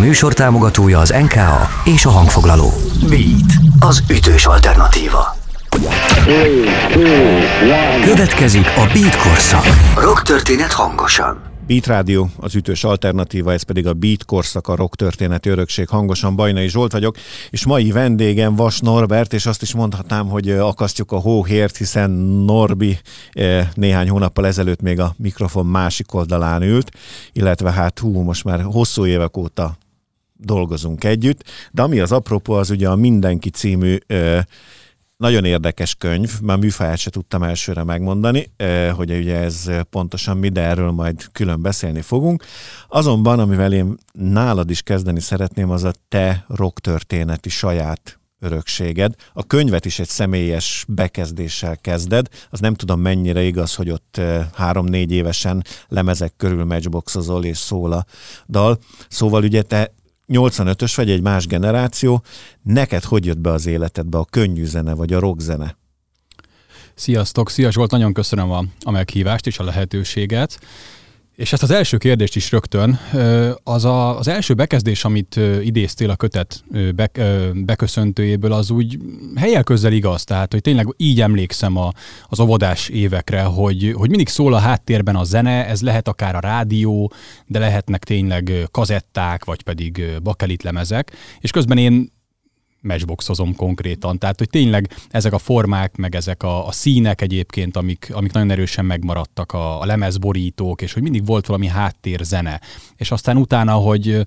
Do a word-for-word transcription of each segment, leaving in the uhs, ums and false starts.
műsor támogatója az en ká á és a hangfoglaló. Beat, az ütős alternatíva. Következik a Beatkorszak. Rock történet hangosan. Beat Rádió, az ütős alternatíva, ez pedig a Beat korszak, a rock történeti örökség. Hangosan Bajnai Zsolt vagyok, és mai vendégem Vas Norbert, és azt is mondhatnám, hogy akasztjuk a hóhért, hiszen Norbi néhány hónappal ezelőtt még a mikrofon másik oldalán ült, illetve hát hú, most már hosszú évek óta dolgozunk együtt, de ami az apropó, az ugye a Mindenki című nagyon érdekes könyv, már műfáját se tudtam elsőre megmondani, hogy ugye ez pontosan mi, de erről majd külön beszélni fogunk. Azonban, amivel én nálad is kezdeni szeretném, az a te rocktörténeti saját örökséged. A könyvet is egy személyes bekezdéssel kezded, az nem tudom mennyire igaz, hogy ott három-négy évesen lemezek körül matchboxozol és szól a dal. Szóval ugye te nyolcvanötös vagy, egy más generáció. Neked hogy jött be az életedbe a könnyű zene vagy a rockzene? Sziasztok, szia Zsolt, nagyon köszönöm a, a meghívást és a lehetőséget. És ezt az első kérdést is rögtön. Az, a, az első bekezdés, amit idéztél a kötet be, beköszöntőjéből, az úgy helyel közel igaz. Tehát, hogy tényleg így emlékszem a, az óvodás évekre, hogy, hogy mindig szól a háttérben a zene, ez lehet akár a rádió, de lehetnek tényleg kazetták, vagy pedig bakelitlemezek. És közben én matchboxozom konkrétan. Tehát, hogy tényleg ezek a formák, meg ezek a, a színek egyébként, amik, amik nagyon erősen megmaradtak, a, a lemezborítók, és hogy mindig volt valami háttérzene. És aztán utána, hogy,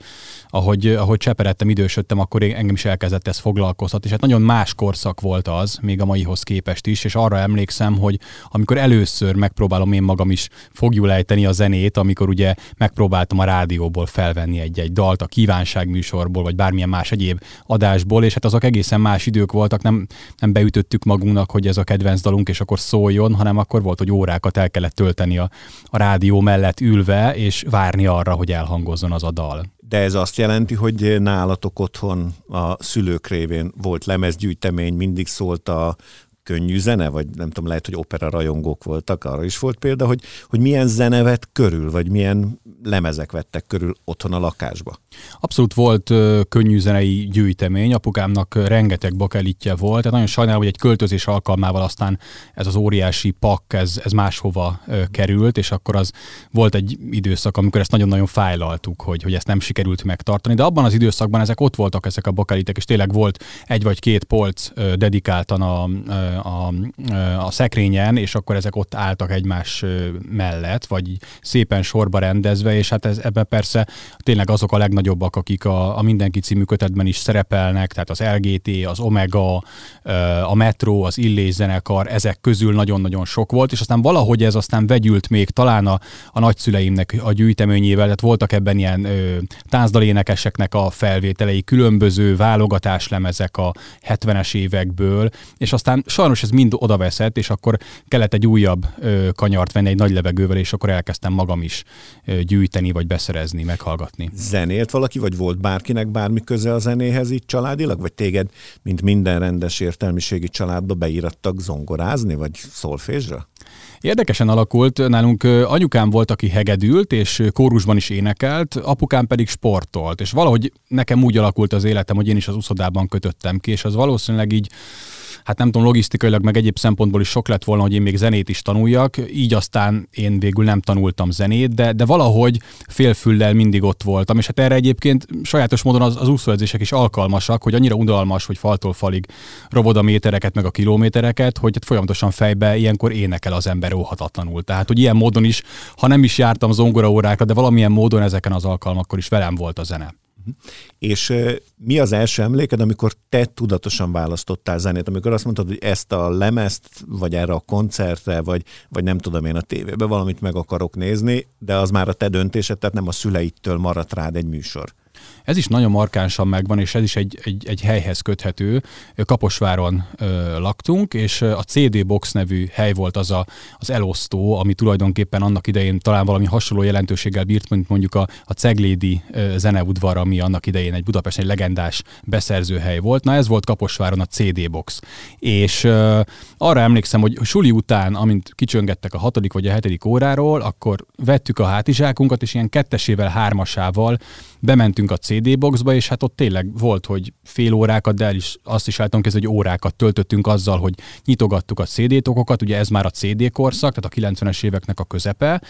ahogy, ahogy cseperedtem, idősödtem, akkor engem is elkezdett ezt foglalkoztatni, és hát nagyon más korszak volt az, még a maihoz képest is, és arra emlékszem, hogy amikor először megpróbálom én magam is fogjul ejteni a zenét, amikor ugye megpróbáltam a rádióból felvenni egy-egy dalt, a kívánságműsorból, vagy bármilyen más egyéb adásból, és hát azok egészen más idők voltak, nem, nem beütöttük magunknak, hogy ez a kedvenc dalunk, és akkor szóljon, hanem akkor volt, hogy órákat el kellett tölteni a, a rádió mellett ülve, és várni arra, hogy elhangozzon az a dal. De ez azt jelenti, hogy nálatok otthon a szülők révén volt lemezgyűjtemény, mindig szólt a könnyű zene, vagy nem tudom, lehet, hogy opera rajongók voltak, arra is volt példa, hogy, hogy milyen zene vett körül, vagy milyen lemezek vettek körül otthon a lakásba. Abszolút volt ö, könnyű zenei gyűjtemény, apukámnak rengeteg bakelitje volt, tehát nagyon sajnálom, hogy egy költözés alkalmával aztán ez az óriási pak, ez, ez máshova ö, került, és akkor az volt egy időszak, amikor ezt nagyon-nagyon fájlaltuk, hogy, hogy ezt nem sikerült megtartani, de abban az időszakban ezek ott voltak, ezek a bakelitek, és tényleg volt egy vagy két polc ö, dedikáltan a ö, A, a szekrényen, és akkor ezek ott álltak egymás mellett, vagy szépen sorba rendezve, és hát ez, ebben persze tényleg azok a legnagyobbak, akik a, a Mindenki című kötetben is szerepelnek, tehát az el gé té, az Omega, a Metro, az Illés zenekar, ezek közül nagyon-nagyon sok volt, és aztán valahogy ez aztán vegyült még talán a, a nagyszüleimnek a gyűjteményével, tehát voltak ebben ilyen ö, táncdalénekeseknek a felvételei, különböző válogatáslemezek a hetvenes évekből, és aztán sajnos ez mind odaveszett, és akkor kellett egy újabb ö, kanyart venni egy nagy levegővel, és akkor elkezdtem magam is ö, gyűjteni, vagy beszerezni, meghallgatni. Zenélt valaki, vagy volt bárkinek bármi köze a zenéhez így családilag? Vagy téged, mint minden rendes értelmiségi családba beírattak zongorázni, vagy szolfézsra? Érdekesen alakult. Nálunk anyukám volt, aki hegedült, és kórusban is énekelt, apukám pedig sportolt. És valahogy nekem úgy alakult az életem, hogy én is az uszodában kötöttem ki, és az valószínűleg így, hát nem tudom, logisztikailag meg egyéb szempontból is sok lett volna, hogy én még zenét is tanuljak, így aztán én végül nem tanultam zenét, de, de valahogy félfüllel mindig ott voltam, és hát erre egyébként sajátos módon az, az úszóedzések is alkalmasak, hogy annyira unalmas, hogy faltól falig rovod a métereket, meg a kilométereket, hogy hát folyamatosan fejbe ilyenkor énekel az ember óhatatlanul. Tehát, hogy ilyen módon is, ha nem is jártam zongoraórákra, de valamilyen módon ezeken az alkalmakkor is velem volt a zene. És mi az első emléked, amikor te tudatosan választottál zenét, amikor azt mondtad, hogy ezt a lemezt, vagy erre a koncertre, vagy, vagy nem tudom én, a tévébe valamit meg akarok nézni, de az már a te döntésed, tehát nem a szüleitől maradt rád egy műsor. Ez is nagyon markánsan megvan, és ez is egy, egy, egy helyhez köthető. Kaposváron ö, laktunk, és a cé dé Box nevű hely volt az a, az elosztó, ami tulajdonképpen annak idején talán valami hasonló jelentőséggel bírt, mint mondjuk a, a Ceglédi ö, zeneudvar, ami annak idején egy budapesten egy legendás beszerzőhely volt. Na, ez volt Kaposváron a cé dé Box. És ö, arra emlékszem, hogy suli után, amint kicsöngettek a hatodik vagy a hetedik óráról, akkor vettük a hátizsákunkat, és ilyen kettesével, hármasával bementünk a cé dé Boxba, és hát ott tényleg volt, hogy fél órákat, de el is, azt is álltam kezdve, hogy órákat töltöttünk azzal, hogy nyitogattuk a cé dé-tokokat, ugye ez már a cé dé korszak, tehát a kilencvenes éveknek a közepe,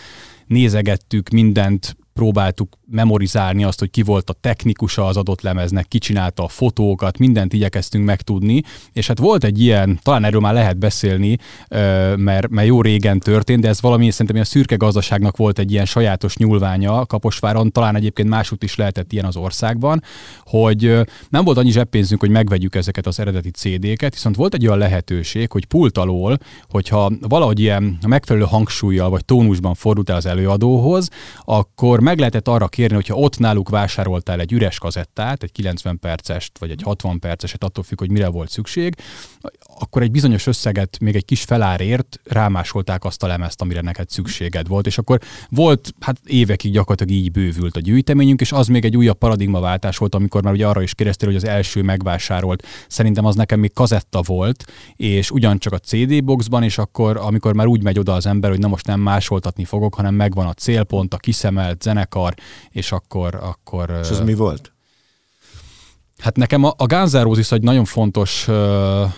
nézegettük mindent, próbáltuk memorizálni azt, hogy ki volt a technikusa az adott lemeznek, ki csinálta a fotókat, mindent igyekeztünk megtudni, és hát volt egy ilyen, talán erről már lehet beszélni, mert, mert jó régen történt, de ez valami szerintem a szürke gazdaságnak volt egy ilyen sajátos nyúlványa Kaposváron, talán egyébként másút is lehetett ilyen az országban, hogy nem volt annyi zseppénzünk, hogy megvegyük ezeket az eredeti cé dé-ket, viszont volt egy olyan lehetőség, hogy pult alól, hogyha valahogy ilyen megfelelő hangsúllyal vagy tónusban fordult el az előadóhoz, akkor meg lehetett arra kérni, hogyha ott náluk vásároltál egy üres kazettát, egy kilencven percest, vagy egy hatvan perceset, attól függ, hogy mire volt szükség, akkor egy bizonyos összeget még egy kis felárért rámásolták azt a lemezt, amire neked szükséged volt, és akkor volt, hát évekig gyakorlatilag így bővült a gyűjteményünk, és az még egy újabb paradigmaváltás volt, amikor már ugye arra is kérdeztél, hogy az első megvásárolt, szerintem az nekem még kazetta volt, és ugyancsak a cé dé boxban, és akkor, amikor már úgy megy oda az ember, hogy na most nem másoltatni fogok, hanem megvan a célpont, a kiszemelt zenekar, és akkor... akkor és az euh... mi volt? Hát nekem a, a Guns N' Roses egy nagyon fontos euh,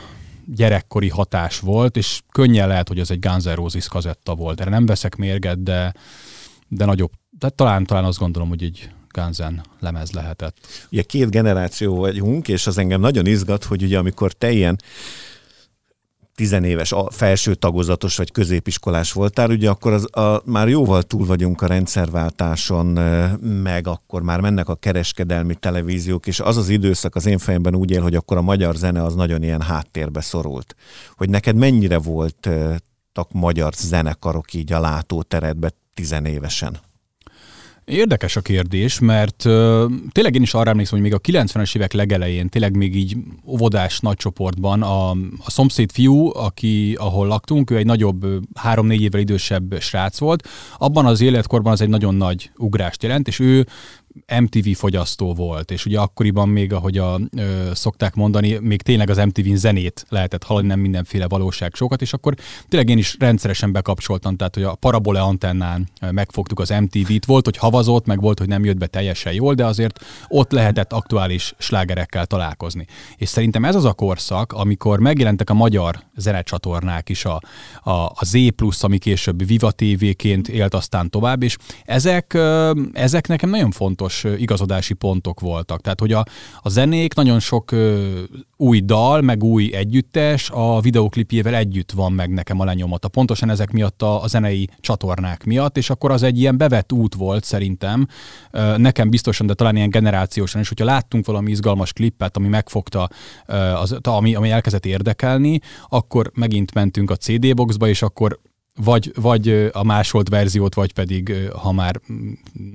gyerekkori hatás volt, és könnyen lehet, hogy ez egy Guns N' Roses kazetta volt. Erre nem veszek mérget, de, de nagyobb. De talán, talán azt gondolom, hogy egy Guns N' lemez lehetett. Ugye két generáció vagyunk, és az engem nagyon izgat, hogy ugye amikor te ilyen tizenéves felső tagozatos vagy középiskolás voltál, ugye akkor az, a, már jóval túl vagyunk a rendszerváltáson, meg akkor már mennek a kereskedelmi televíziók, és az az időszak az én fejemben úgy él, hogy akkor a magyar zene az nagyon ilyen háttérbe szorult. Hogy neked mennyire voltak magyar zenekarok így a látóteredben tizenévesen? Érdekes a kérdés, mert ö, tényleg én is arra emlékszem, hogy még a kilencvenes évek legelején, tényleg még így óvodás nagycsoportban a, a szomszéd fiú, aki, ahol laktunk, ő egy nagyobb, három-négy évvel idősebb srác volt. Abban az életkorban az egy nagyon nagy ugrást jelent, és ő em té vé fogyasztó volt, és ugye akkoriban még, ahogy a, ö, szokták mondani, még tényleg az em té vén zenét lehetett hallani, nem mindenféle valóság sokat, és akkor tényleg én is rendszeresen bekapcsoltam, tehát hogy a parabole antennán megfogtuk az em té vét, volt, hogy havazott, meg volt, hogy nem jött be teljesen jól, de azért ott lehetett aktuális slágerekkel találkozni. És szerintem ez az a korszak, amikor megjelentek a magyar zenecsatornák is, a, a, a Z plus, ami később Viva té véként élt aztán tovább, és ezek, ö, ezek nekem nagyon fontos igazodási pontok voltak. Tehát, hogy a, a zenék nagyon sok ö, új dal, meg új együttes a videóklipjével együtt van meg nekem a lenyomata. Pontosan ezek miatt a, a zenei csatornák miatt, és akkor az egy ilyen bevett út volt szerintem, ö, nekem biztosan, de talán ilyen generációsan is, hogyha láttunk valami izgalmas klippet, ami megfogta, ö, az, ami, ami elkezdett érdekelni, akkor megint mentünk a cé dé boxba, és akkor Vagy, vagy a másolt verziót, vagy pedig, ha már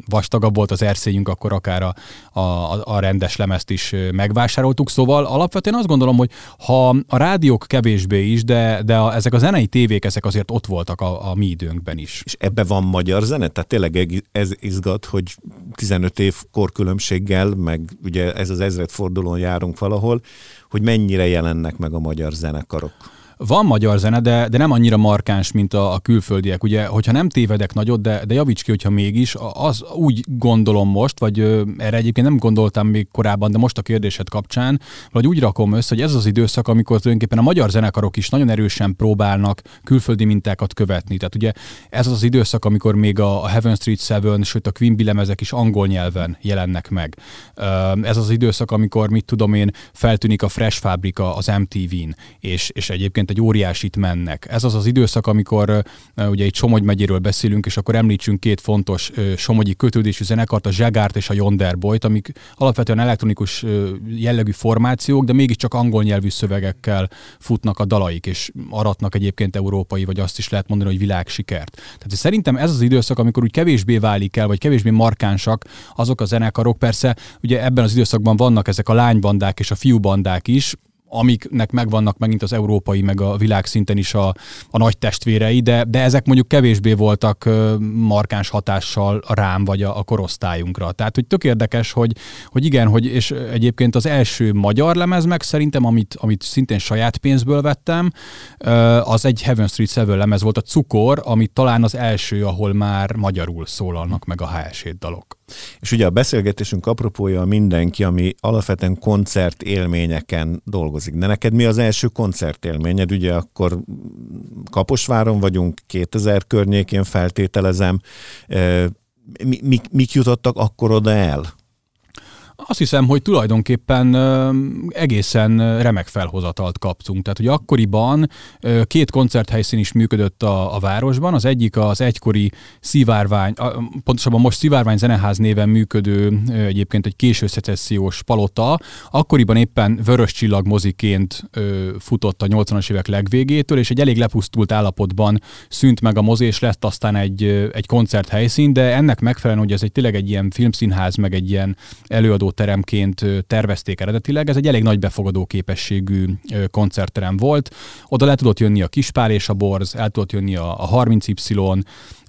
vastagabb volt az erszényünk, akkor akár a, a, a rendes lemezt is megvásároltuk. Szóval alapvetően azt gondolom, hogy ha a rádiók kevésbé is, de, de a, ezek a zenei tévék, ezek azért ott voltak a, a mi időnkben is. És ebbe van magyar zene? Tehát tényleg ez izgat, hogy tizenöt év korkülönbséggel, meg ugye ez az ezredfordulón járunk valahol, hogy mennyire jelennek meg a magyar zenekarok? Van magyar zene, de, de nem annyira markáns, mint a, a külföldiek. Ugye, hogyha nem tévedek nagyot, de, de javíts ki, hogyha mégis, az úgy gondolom most, vagy ö, erre egyébként nem gondoltam még korábban, de most a kérdésed kapcsán, vagy úgy rakom össze, hogy ez az időszak, amikor tulajdonképpen a magyar zenekarok is nagyon erősen próbálnak külföldi mintákat követni. Tehát ugye ez az az időszak, amikor még a, a Heaven Street Seven, sőt a Queen Bee lemezek is angol nyelven jelennek meg. Ez az időszak, amikor, mit tudom én, feltűnik a Fresh Fabrika az em té vén, és, és egyébként egy óriásit mennek. Ez az az időszak, amikor ugye itt Somogy megyéről beszélünk, és akkor említsünk két fontos somogyi kötődésű zenekart, a Zsegárt és a Yonderboyt, amik alapvetően elektronikus jellegű formációk, de mégiscsak angol nyelvű szövegekkel futnak a dalaik, és aratnak egyébként európai, vagy azt is lehet mondani, hogy világsikert. Tehát szerintem ez az időszak, amikor úgy kevésbé válik el, vagy kevésbé markánsak azok a zenekarok. Persze ugye ebben az időszakban vannak ezek a lánybandák és a fiúbandák is, amiknek megvannak megint az európai, meg a világszinten is a, a nagy testvérei, de, de ezek mondjuk kevésbé voltak markáns hatással rám, vagy a, a korosztályunkra. Tehát, hogy tök érdekes, hogy, hogy igen, hogy, és egyébként az első magyar lemez meg szerintem, amit, amit szintén saját pénzből vettem, az egy Heaven Street Seven lemez volt, a Cukor, ami talán az első, ahol már magyarul szólalnak meg a há es hét dalok. És ugye a beszélgetésünk apropója mindenki, ami alapvetően koncertélményeken dolgozik. De neked mi az első koncertélményed? Ugye akkor Kaposváron vagyunk, kétezer környékén feltételezem. Mi, mik, mik jutottak akkor oda el? Azt hiszem, hogy tulajdonképpen egészen remek felhozatalt kaptunk. Tehát, hogy akkoriban két koncerthelyszín is működött a, a városban. Az egyik az egykori Szivárvány, pontosabban most Szivárványzeneház néven működő, egyébként egy késő szecessziós palota. Akkoriban éppen Vörös Csillag moziként futott a nyolcvanas évek legvégétől, és egy elég lepusztult állapotban szűnt meg a mozi, és lett aztán egy, egy koncerthelyszín, de ennek megfelelően, hogy ez egy tényleg egy ilyen filmszínház, meg egy ilyen előadó teremként tervezték eredetileg. Ez egy elég nagy befogadó képességű koncertterem volt. Oda le tudott jönni a Kispál és a Borz, el tudott jönni a harminc Y,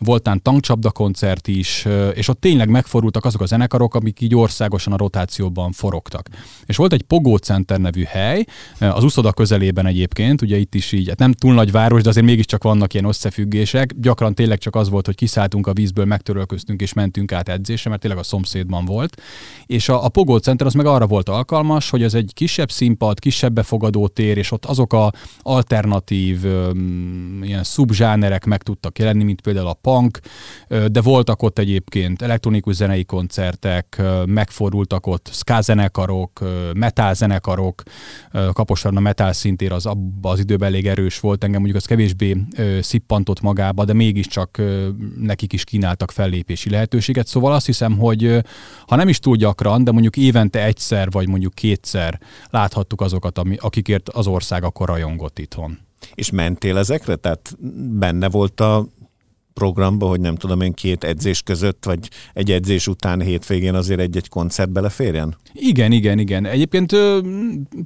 Voltán tankcsapda koncert is, és ott tényleg megforultak azok a zenekarok, amik így országosan a rotációban forogtak. És volt egy Pogócenter nevű hely, az Uszoda közelében egyébként, ugye itt is így, hát nem túl nagy város, de azért mégiscsak vannak ilyen összefüggések. Gyakran tényleg csak az volt, hogy kiszálltunk a vízből, megtörölköztünk és mentünk át edzésre, mert tényleg a szomszédban volt. És a A Pogócenter az meg arra volt alkalmas, hogy ez egy kisebb színpad, kisebb befogadó tér, és ott azok a alternatív um, ilyen szubzsánerek meg tudtak jelenni, mint például a punk, de voltak ott egyébként elektronikus zenei koncertek, megfordultak ott szkázenekarok, metálzenekarok, Kaposváron a metál szintér az abban az időben elég erős volt, engem mondjuk az kevésbé szippantott magába, de mégiscsak nekik is kínáltak fellépési lehetőséget, szóval azt hiszem, hogy ha nem is túl gyakran, de mondjuk évente egyszer, vagy mondjuk kétszer láthattuk azokat, ami, akikért az ország akkor rajongott itthon. És mentél ezekre? Tehát benne volt a programban, hogy nem tudom én, két edzés között, vagy egy edzés után hétvégén azért egy-egy koncert beleférjen? Igen, igen, igen. Egyébként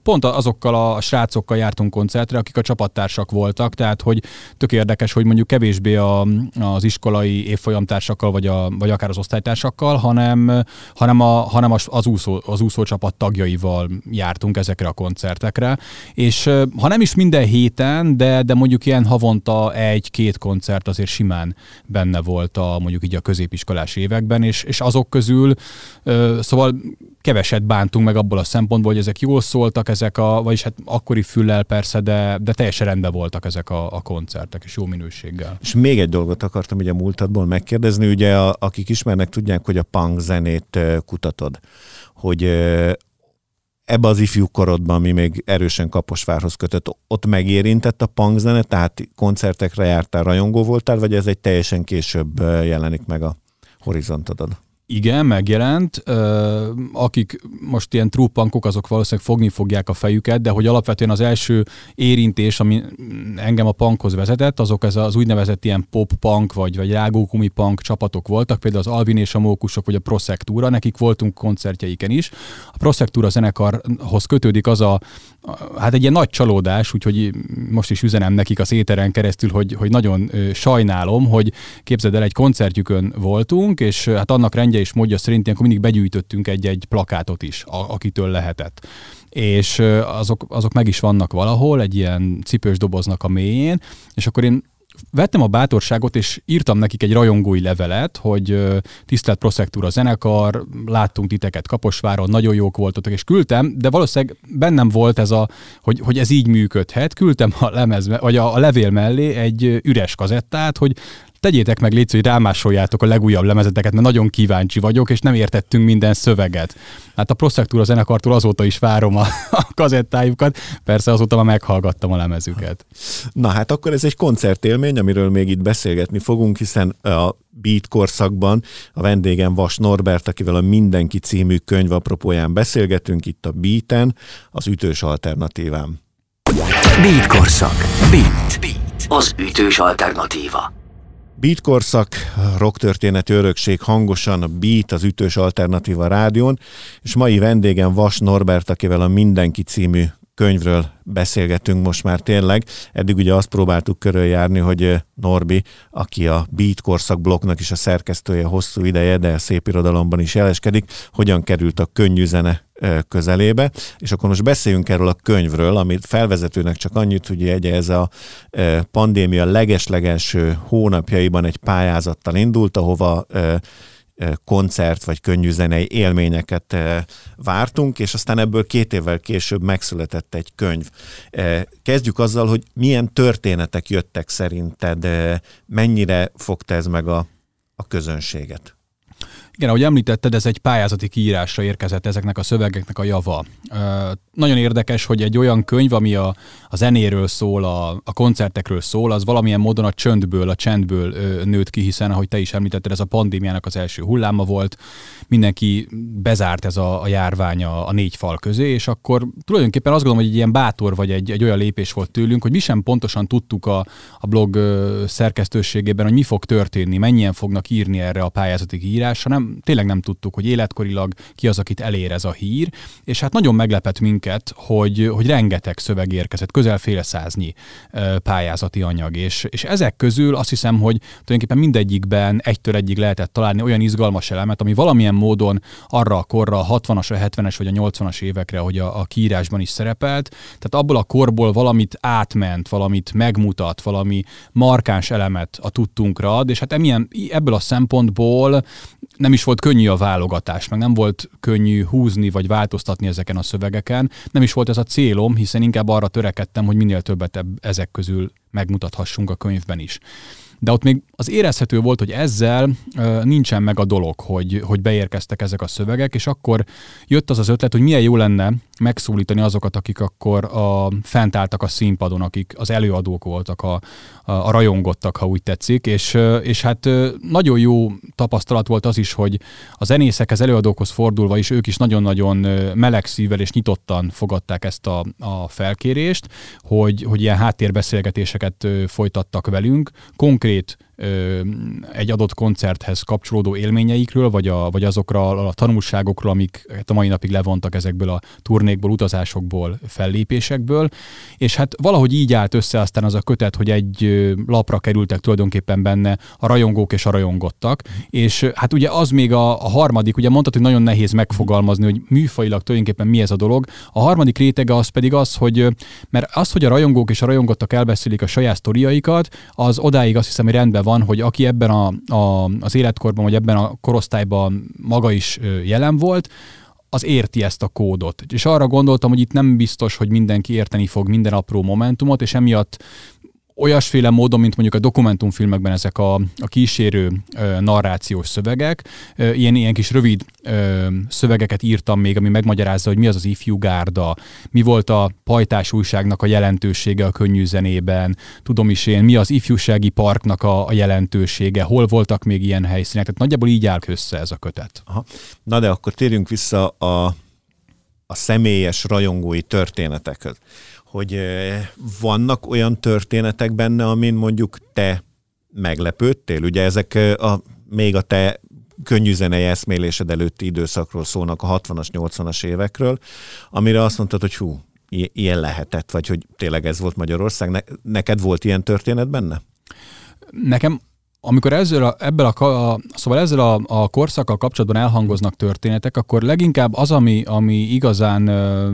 pont azokkal a srácokkal jártunk koncertre, akik a csapattársak voltak, tehát hogy tök érdekes, hogy mondjuk kevésbé a, az iskolai évfolyamtársakkal, vagy, a, vagy akár az osztálytársakkal, hanem, hanem, a, hanem az, úszó, az úszócsapat tagjaival jártunk ezekre a koncertekre. És ha nem is minden héten, de, de mondjuk ilyen havonta egy-két koncert azért simán benne volt a, mondjuk így a középiskolás években, és, és azok közül ö, szóval keveset bántunk meg abból a szempontból, hogy ezek jól szóltak, ezek a, vagyis hát akkori füllel persze, de, de teljesen rendben voltak ezek a, a koncertek, és jó minőséggel. És még egy dolgot akartam ugye a múltadból megkérdezni, ugye a, akik ismernek, tudják, hogy a punk zenét kutatod, hogy ö, ebbe az ifjú korodban, ami még erősen Kaposvárhoz kötött, ott megérintett a punk zene, tehát koncertekre jártál, rajongó voltál, vagy ez egy teljesen később jelenik meg a horizontodon? Igen, megjelent. Akik most ilyen true punkok, azok valószínűleg fogni fogják a fejüket, de hogy alapvetően az első érintés, ami engem a punkhoz vezetett, azok ez az úgynevezett ilyen pop-punk, vagy, vagy rágókumi punk csapatok voltak, például az Alvin és a Mókusok, vagy a Prosectura, nekik voltunk koncertjeiken is. A Prosectura zenekarhoz kötődik az a, hát egy ilyen nagy csalódás, úgyhogy most is üzenem nekik az éteren keresztül, hogy, hogy nagyon sajnálom, hogy képzeld el, egy koncertjükön voltunk, és hát annak rendje és módja szerint ilyenkor mindig begyűjtöttünk egy-egy plakátot is, a- akitől lehetett. És azok, azok meg is vannak valahol, egy ilyen cipős doboznak a mélyén, és akkor én vettem a bátorságot, és írtam nekik egy rajongói levelet, hogy tisztelt Prosectura zenekar, láttunk titeket Kaposváron, nagyon jók voltatok, és küldtem, de valószínűleg bennem volt ez a, hogy, hogy ez így működhet, küldtem a lemez, vagy a, a levél mellé egy üres kazettát, hogy tegyétek meg, légy szó, hogy rámásoljátok a legújabb lemezeteket, mert nagyon kíváncsi vagyok, és nem értettünk minden szöveget. Hát a Prosectura zenekartól azóta is várom a, a kazettájukat, persze azóta már meghallgattam a lemezüket. Na hát akkor ez egy koncertélmény, amiről még itt beszélgetni fogunk, hiszen a Beat korszakban a vendégem Vas Norbert, akivel a Mindenki című könyv apropóján beszélgetünk itt a Beaten, az ütős alternatívám. Beat korszak. Beat. Beat. Az ütős alternatíva. Beat korszak, rocktörténeti örökség, hangosan a Beat, az ütős alternatíva rádión, és mai vendégem Vas Norbert, akivel a Mindenki című könyvről beszélgetünk most már tényleg. Eddig ugye azt próbáltuk körüljárni, hogy Norbi, aki a Beat korszak blognak is a szerkesztője hosszú ideje, de szép irodalomban is jeleskedik, hogyan került a könnyű zene közelébe, és akkor most beszéljünk erről a könyvről, amit felvezetőnek csak annyit, hogy ugye ez a pandémia legeslegelső hónapjaiban egy pályázattal indult, ahova koncert vagy könnyűzenei élményeket vártunk, és aztán ebből két évvel később megszületett egy könyv. Kezdjük azzal, hogy milyen történetek jöttek szerinted, mennyire fogta ez meg a, a közönséget? Igen, ahogy említetted, ez egy pályázati kiírásra érkezett ezeknek a szövegeknek a java. Ö, nagyon érdekes, hogy egy olyan könyv, ami a, a zenéről szól, a, a koncertekről szól, az valamilyen módon a csöndből, a csendből ö, nőtt ki, hiszen, ahogy te is említetted, ez a pandémiának az első hulláma volt, mindenki bezárt ez a, a járvány a, a négy fal közé, és akkor tulajdonképpen azt gondolom, hogy egy ilyen bátor vagy egy, egy olyan lépés volt tőlünk, hogy mi sem pontosan tudtuk a, a blog ö, szerkesztőségében, hogy mi fog történni, mennyien fognak írni erre a pályázati kiírásra, nem tényleg nem tudtuk, hogy életkorilag ki az, akit elér ez a hír, és hát nagyon meglepett minket, hogy, hogy rengeteg szöveg érkezett, közel fél száznyi pályázati anyag, és, és ezek közül azt hiszem, hogy tulajdonképpen mindegyikben egytől egyig lehetett találni olyan izgalmas elemet, ami valamilyen módon arra a korra, a hatvanas, a hetvenes vagy a nyolcvanas évekre, hogy a, a kiírásban is szerepelt, tehát abból a korból valamit átment, valamit megmutat, valami markáns elemet a tudtunkra ad, és hát emilyen, ebből a szempontból nem is volt könnyű a válogatás, meg nem volt könnyű húzni vagy változtatni ezeken a szövegeken. Nem is volt ez a célom, hiszen inkább arra törekedtem, hogy minél többet ezek közül megmutathassunk a könyvben is. De ott még az érezhető volt, hogy ezzel uh, nincsen meg a dolog, hogy, hogy beérkeztek ezek a szövegek, és akkor jött az az ötlet, hogy milyen jó lenne megszólítani azokat, akik akkor a, fent álltak a színpadon, akik az előadók voltak, a, a, a rajongottak, ha úgy tetszik, és, és hát nagyon jó tapasztalat volt az is, hogy a zenészekhez, előadókhoz fordulva is ők is nagyon-nagyon meleg szívvel és nyitottan fogadták ezt a, a felkérést, hogy, hogy ilyen háttérbeszélgetéseket folytattak velünk, konkrét egy adott koncerthez kapcsolódó élményeikről, vagy, a, vagy azokra a tanulságokról, amik a mai napig levontak ezekből a turnékból, utazásokból, fellépésekből, és hát valahogy így állt össze aztán az a kötet, hogy egy lapra kerültek tulajdonképpen benne a rajongók és a rajongottak, és hát ugye az még a, a harmadik, ugye mondtad, hogy nagyon nehéz megfogalmazni, hogy műfajilag tulajdonképpen mi ez a dolog, a harmadik rétege az pedig az, hogy mert az, hogy a rajongók és a rajongottak elbeszélik a saját sztoriaikat, az odáig azt hiszem, hogy rendben van, hogy aki ebben a, a, az életkorban, vagy ebben a korosztályban maga is jelen volt, az érti ezt a kódot. És arra gondoltam, hogy itt nem biztos, hogy mindenki érteni fog minden apró momentumot, és emiatt olyasféle módon, mint mondjuk a dokumentumfilmekben ezek a, a kísérő ö, narrációs szövegek. Ö, ilyen, ilyen kis rövid ö, szövegeket írtam még, ami megmagyarázza, hogy mi az az ifjú gárda, mi volt a pajtás újságnak a jelentősége a könnyű zenében, tudom is én, mi az ifjúsági parknak a, a jelentősége, hol voltak még ilyen helyszínek. Tehát nagyjából így áll össze ez a kötet. Aha. Na de akkor térjünk vissza a, a személyes rajongói történetekhez. Hogy vannak olyan történetek benne, amin mondjuk te meglepődtél? Ugye ezek a, még a te könnyűzenei eszmélésed előtti időszakról szólnak, a hatvanas, nyolcvanas évekről, amire azt mondtad, hogy hú, ilyen lehetett, vagy hogy tényleg ez volt Magyarország. Ne, neked volt ilyen történet benne? Nekem Amikor ezzel a, ebből a, a, szóval ezzel a, a korszakkal kapcsolatban elhangoznak történetek, akkor leginkább az, ami, ami igazán ö,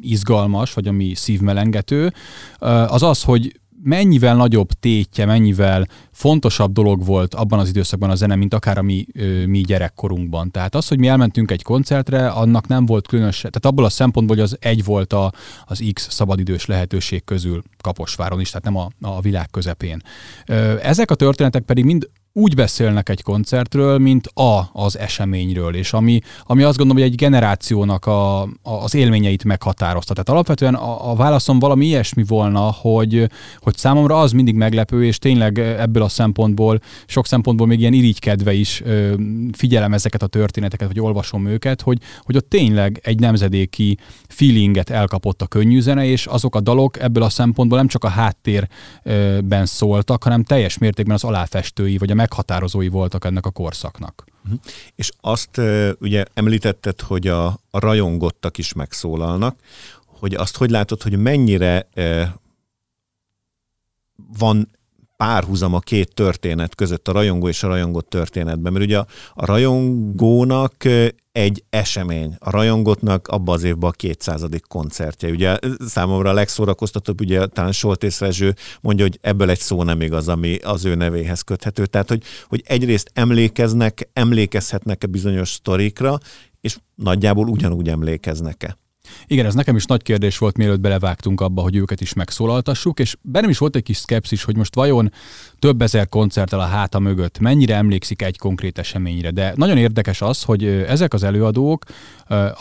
izgalmas, vagy ami szívmelengető, ö, az az, hogy mennyivel nagyobb tétje, mennyivel fontosabb dolog volt abban az időszakban a zene, mint akár a mi, ö, mi gyerekkorunkban. Tehát az, hogy mi elmentünk egy koncertre, annak nem volt különös, tehát abból a szempontból, hogy az egy volt a, az X szabadidős lehetőség közül Kaposváron is, tehát nem a, a világ közepén. Ö, ezek a történetek pedig mind úgy beszélnek egy koncertről, mint a az eseményről, és ami, ami azt gondolom, hogy egy generációnak a, a, az élményeit meghatározta. Tehát alapvetően a, a válaszom valami ilyesmi volna, hogy, hogy számomra az mindig meglepő, és tényleg ebből a szempontból, sok szempontból még ilyen irigykedve is ö, figyelem ezeket a történeteket, vagy olvasom őket, hogy, hogy ott tényleg egy nemzedéki feelinget elkapott a könnyűzene, és azok a dalok ebből a szempontból nem csak a háttérben szóltak, hanem teljes mértékben az aláfestői, vagy a meghatározói voltak ennek a korszaknak. Uh-huh. És azt uh, ugye említetted, hogy a, a rajongottak is megszólalnak, hogy azt hogy látod, hogy mennyire uh, van párhuzam a két történet között, a rajongó és a rajongott történetben. Mert ugye a, a rajongónak egy esemény, a rajongótnak abban az évben a kétszázadik koncertje. Ugye számomra a legszórakoztatóbb, ugye talán Soltész Rezső mondja, hogy ebből egy szó nem igaz, ami az ő nevéhez köthető. Tehát, hogy, hogy egyrészt emlékeznek, emlékezhetnek-e bizonyos sztorikra, és nagyjából ugyanúgy emlékeznek-e. Igen, ez nekem is nagy kérdés volt, mielőtt belevágtunk abba, hogy őket is megszólaltassuk, és bennem is volt egy kis szkepszis, hogy most vajon több ezer koncerttel a háta mögött mennyire emlékszik egy konkrét eseményre. De nagyon érdekes az, hogy ezek az előadók,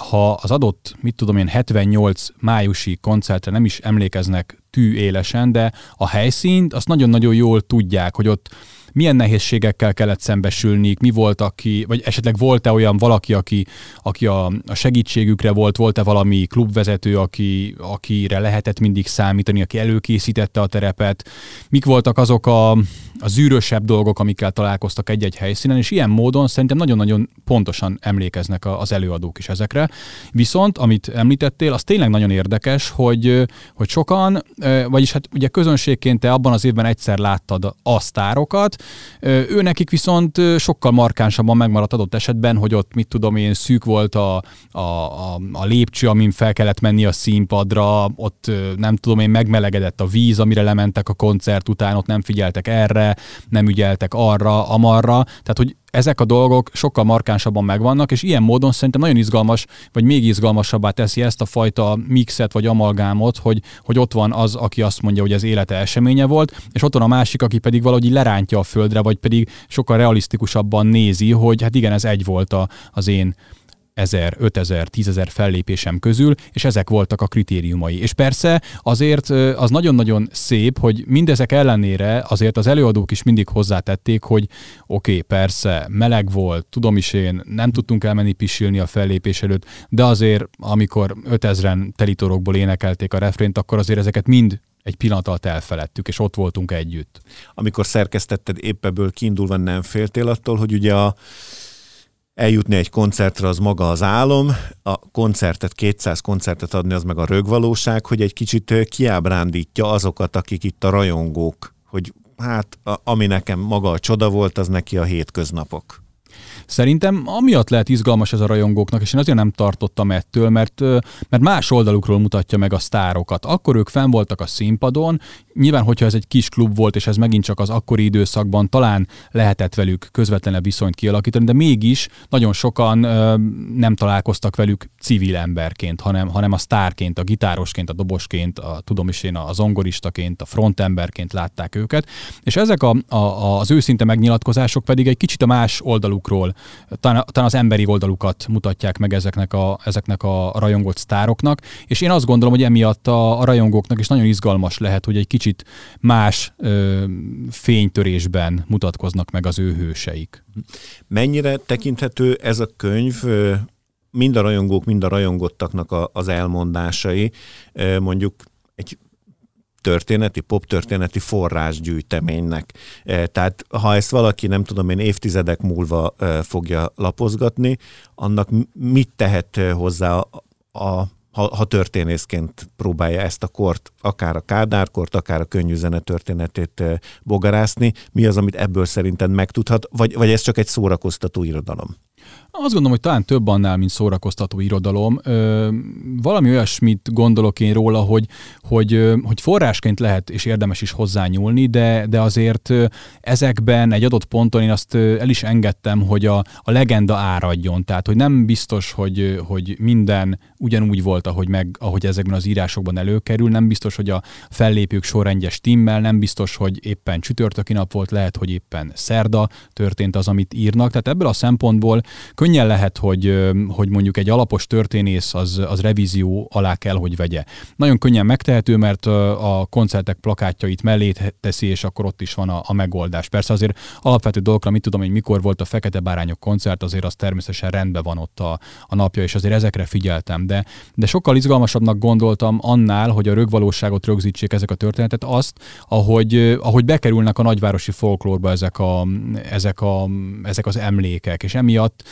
ha az adott, mit tudom én, hetvennyolc májusi koncertre nem is emlékeznek tű élesen, de a helyszínt azt nagyon-nagyon jól tudják, hogy ott milyen nehézségekkel kellett szembesülniük, mi volt, aki, vagy esetleg volt-e olyan valaki, aki, aki a, a segítségükre volt, volt-e valami klubvezető, aki, akire lehetett mindig számítani, aki előkészítette a terepet, mik voltak azok a, a zűrösebb dolgok, amikkel találkoztak egy-egy helyszínen, és ilyen módon szerintem nagyon-nagyon pontosan emlékeznek az előadók is ezekre. Viszont, amit említettél, az tényleg nagyon érdekes, hogy, hogy sokan, vagyis hát ugye közönségként te abban az évben egyszer láttad a sztárokat, ő nekik viszont sokkal markánsabban megmaradt adott esetben, hogy ott, mit tudom én, szűk volt a, a, a, a lépcső, amin fel kellett menni a színpadra, ott nem tudom én, megmelegedett a víz, amire lementek a koncert után, ott nem figyeltek erre, nem ügyeltek arra, amarra, tehát hogy ezek a dolgok sokkal markánsabban megvannak, és ilyen módon szerintem nagyon izgalmas, vagy még izgalmasabbá teszi ezt a fajta mixet, vagy amalgámot, hogy, hogy ott van az, aki azt mondja, hogy az élete eseménye volt, és ott van a másik, aki pedig valahogy lerántja a földre, vagy pedig sokkal realisztikusabban nézi, hogy hát igen, ez egy volt a, az én ezer, ötezer, tízezer fellépésem közül, és ezek voltak a kritériumai. És persze azért az nagyon-nagyon szép, hogy mindezek ellenére azért az előadók is mindig hozzátették, hogy oké, okay, persze, meleg volt, tudom is én, nem tudtunk elmenni pisilni a fellépés előtt, de azért, amikor ötezren telitorokból énekelték a refrént, akkor azért ezeket mind egy pillanat alatt elfeledtük, és ott voltunk együtt. Amikor szerkesztetted, épp ebből kiindulva nem féltél attól, hogy ugye a eljutni egy koncertre az maga az álom, a koncertet, kétszáz koncertet adni az meg a rögvalóság, hogy egy kicsit kiábrándítja azokat, akik itt a rajongók, hogy hát a, ami nekem maga a csoda volt, az neki a hétköznapok. Szerintem amiatt lehet izgalmas ez a rajongóknak, és én azért nem tartottam ettől, mert, mert más oldalukról mutatja meg a sztárokat. Akkor ők fenn voltak a színpadon, nyilván, hogyha ez egy kis klub volt, és ez megint csak az akkori időszakban talán lehetett velük közvetlenebb viszonyt kialakítani, de mégis nagyon sokan ö, nem találkoztak velük civil emberként, hanem, hanem a sztárként, a gitárosként, a dobosként, a, tudom is én, a zongoristaként, a frontemberként látták őket, és ezek a, a, az őszinte megnyilatkozások pedig egy kicsit a más oldalukról, talán, talán az emberi oldalukat mutatják meg ezeknek a, ezeknek a rajongott sztároknak, és én azt gondolom, hogy emiatt a, a rajongóknak is nagyon izgalmas lehet, hogy egy kicsit kicsit más ö, fénytörésben mutatkoznak meg az ő hőseik. Mennyire tekinthető ez a könyv mind a rajongók, mind a rajongottaknak a, az elmondásai, mondjuk egy történeti, poptörténeti forrásgyűjteménynek. Tehát ha ezt valaki, nem tudom én, évtizedek múlva fogja lapozgatni, annak mit tehet hozzá a, a Ha, ha történészként próbálja ezt a kort, akár a Kádár-kort, akár a könnyű zene történetét bogarászni, mi az, amit ebből szerinted megtudhat, vagy, vagy ez csak egy szórakoztató irodalom? Azt gondolom, hogy talán több annál, mint szórakoztató irodalom. Ö, valami olyasmit gondolok én róla, hogy, hogy, hogy forrásként lehet és érdemes is hozzányúlni, de, de azért ezekben egy adott ponton én azt el is engedtem, hogy a, a legenda áradjon. Tehát, hogy nem biztos, hogy, hogy minden ugyanúgy volt, ahogy, meg, ahogy ezekben az írásokban előkerül, nem biztos, hogy a fellépők sorrendje stimmel, nem biztos, hogy éppen csütörtöki nap volt, lehet, hogy éppen szerda történt az, amit írnak. Tehát ebből a szempontból könnyen lehet, hogy, hogy mondjuk egy alapos történész az, az revízió alá kell, hogy vegye. Nagyon könnyen megtehető, mert a koncertek plakátjait mellé teszi, és akkor ott is van a, a megoldás. Persze azért alapvető dolgokra, mit tudom, hogy mikor volt a Fekete Bárányok koncert, azért az természetesen rendben van ott a, a napja, és azért ezekre figyeltem. De, de sokkal izgalmasabbnak gondoltam annál, hogy a rögvalóságot rögzítsék ezek a történetet, azt, ahogy, ahogy bekerülnek a nagyvárosi folklórba ezek, a, ezek, a, ezek az emlékek, és emiatt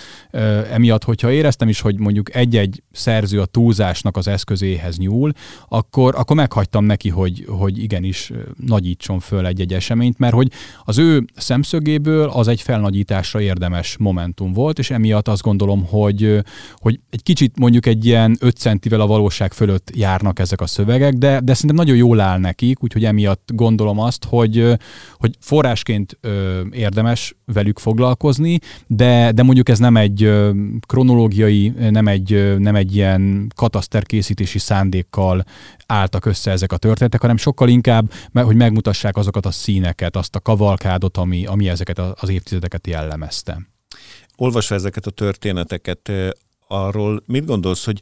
emiatt, hogyha éreztem is, hogy mondjuk egy-egy szerző a túlzásnak az eszközéhez nyúl, akkor, akkor meghagytam neki, hogy, hogy igenis nagyítson föl egy-egy eseményt, mert hogy az ő szemszögéből az egy felnagyításra érdemes momentum volt, és emiatt azt gondolom, hogy, hogy egy kicsit mondjuk egy ilyen öt centivel a valóság fölött járnak ezek a szövegek, de, de szerintem nagyon jól áll nekik, úgyhogy emiatt gondolom azt, hogy, hogy forrásként érdemes velük foglalkozni, de, de mondjuk ez nem egy kronológiai, nem egy, nem egy ilyen kataszterkészítési szándékkal álltak össze ezek a történetek, hanem sokkal inkább, hogy megmutassák azokat a színeket, azt a kavalkádot, ami, ami ezeket az évtizedeket jellemezte. Olvasva ezeket a történeteket, arról mit gondolsz, hogy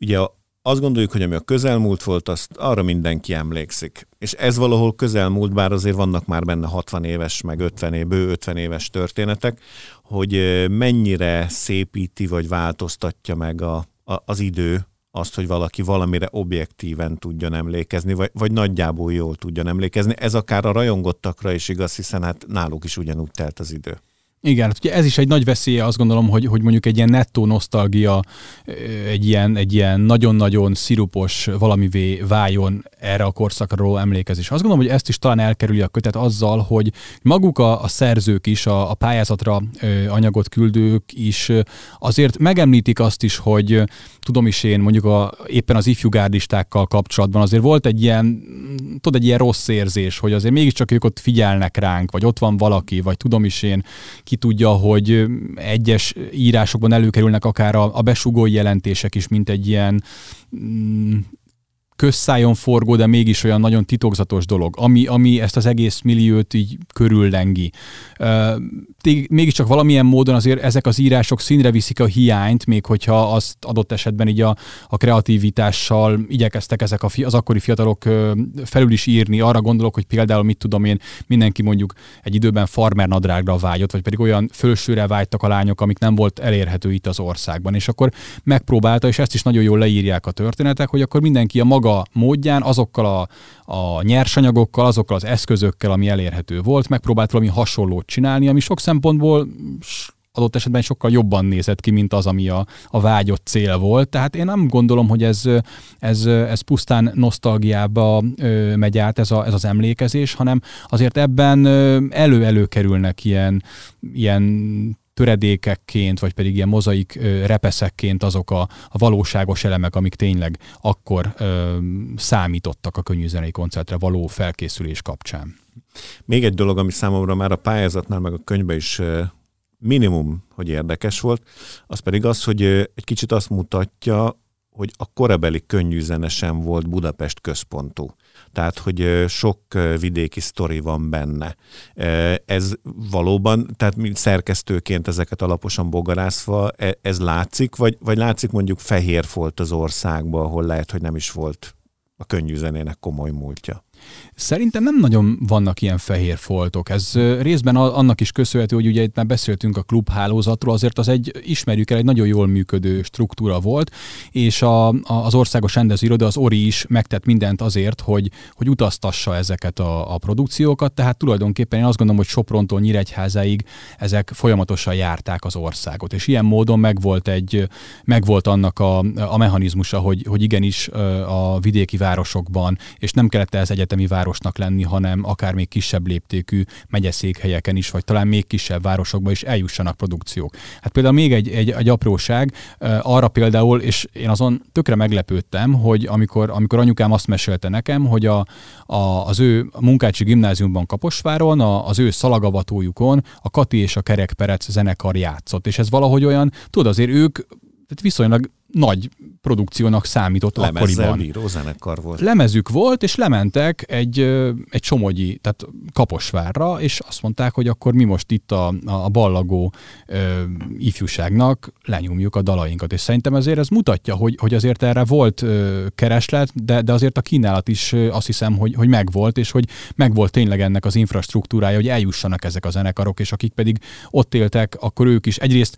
ugye a azt gondoljuk, hogy ami a közelmúlt volt, azt arra mindenki emlékszik. És ez valahol közelmúlt, bár azért vannak már benne hatvan éves, meg ötven év, bő ötven éves történetek, hogy mennyire szépíti, vagy változtatja meg a, a, az idő azt, hogy valaki valamire objektíven tudjon emlékezni, vagy, vagy nagyjából jól tudjon emlékezni. Ez akár a rajongottakra is igaz, hiszen hát náluk is ugyanúgy telt az idő. Igen, hát ugye ez is egy nagy veszélye, azt gondolom, hogy, hogy mondjuk egy ilyen nettó nosztalgia, egy ilyen, egy ilyen nagyon-nagyon szirupos valamivé váljon erre a korszakról emlékezés. Azt gondolom, hogy ezt is talán elkerülje a kötet azzal, hogy maguk a, a szerzők is, a, a pályázatra ö, anyagot küldők is ö, azért megemlítik azt is, hogy ö, tudom is én, mondjuk a, éppen az ifjúgárdistákkal kapcsolatban azért volt egy ilyen, tudod, egy ilyen rossz érzés, hogy azért mégiscsak ők ott figyelnek ránk, vagy ott van valaki, vagy tudom is én, ki tudja, hogy egyes írásokban előkerülnek akár a, a besugó jelentések is, mint egy ilyen mm, közszájon forgó, de mégis olyan nagyon titokzatos dolog, ami, ami ezt az egész milliót így körüllengi. Mégiscsak valamilyen módon azért ezek az írások színre viszik a hiányt, még hogyha azt adott esetben így a, a kreativitással igyekeztek ezek a fi, az akkori fiatalok felül is írni. Arra gondolok, hogy például mit tudom én, mindenki mondjuk egy időben farmernadrágra vágyott, vagy pedig olyan fölsőre vágytak a lányok, amik nem volt elérhető itt az országban. És akkor megpróbálta, és ezt is nagyon jól leírják a történetek, hogy akkor mindenki a maga módján, azokkal a, a nyersanyagokkal, azokkal az eszközökkel, ami elérhető volt, megpróbált valami hasonlót csinálni, ami sok szempontból adott esetben sokkal jobban nézett ki, mint az, ami a, a vágyott cél volt. Tehát én nem gondolom, hogy ez, ez, ez pusztán nosztalgiába ö, megy át ez, a, ez az emlékezés, hanem azért ebben elő-elő kerülnek ilyen, ilyen töredékekként, vagy pedig ilyen mozaik ö, repeszekként azok a, a valóságos elemek, amik tényleg akkor ö, számítottak a könnyűzenei koncertre való felkészülés kapcsán. Még egy dolog, ami számomra már a pályázatnál, meg a könyvben is ö, minimum, hogy érdekes volt, az pedig az, hogy ö, egy kicsit azt mutatja, hogy a korabeli könnyűzene sem volt Budapest központú. Tehát, hogy sok vidéki sztori van benne. Ez valóban, tehát szerkesztőként ezeket alaposan bogarászva, ez látszik, vagy, vagy látszik mondjuk Fehérfolt az országban, ahol lehet, hogy nem is volt a könnyűzenének komoly múltja. Szerintem nem nagyon vannak ilyen fehér foltok. Ez részben annak is köszönhető, hogy ugye itt már beszéltünk a klubhálózatról, azért az egy, ismerjük el, egy nagyon jól működő struktúra volt, és a, a, az Országos Rendezőiroda, az Ori is megtett mindent azért, hogy, hogy utaztassa ezeket a, a produkciókat, tehát tulajdonképpen én azt gondolom, hogy Soprontól Nyíregyházáig ezek folyamatosan járták az országot, és ilyen módon megvolt egy, megvolt annak a, a mechanizmusa, hogy, hogy igenis a vidéki városokban, és nem kellett ez egyet mi városnak lenni, hanem akár még kisebb léptékű megyeszékhelyeken is, vagy talán még kisebb városokban is eljussanak produkciók. Hát például még egy, egy, egy apróság, arra például, és én azon tökre meglepődtem, hogy amikor, amikor anyukám azt mesélte nekem, hogy a, a, az ő Munkácsi Gimnáziumban Kaposváron, a, az ő szalagavatójukon a Kati és a Kerekperec zenekar játszott, és ez valahogy olyan, tudod, azért ők tehát viszonylag nagy produkciónak számított Lemezzel akkoriban. Lemezzel bíró zenekar volt. Lemezük volt, és lementek egy, egy Somogyi, tehát Kaposvárra, és azt mondták, hogy akkor mi most itt a, a ballagó ö, ifjúságnak lenyomjuk a dalainkat. És szerintem azért ez mutatja, hogy, hogy azért erre volt ö, kereslet, de, de azért a kínálat is ö, azt hiszem, hogy, hogy megvolt, és hogy megvolt tényleg ennek az infrastruktúrája, hogy eljussanak ezek a zenekarok, és akik pedig ott éltek, akkor ők is egyrészt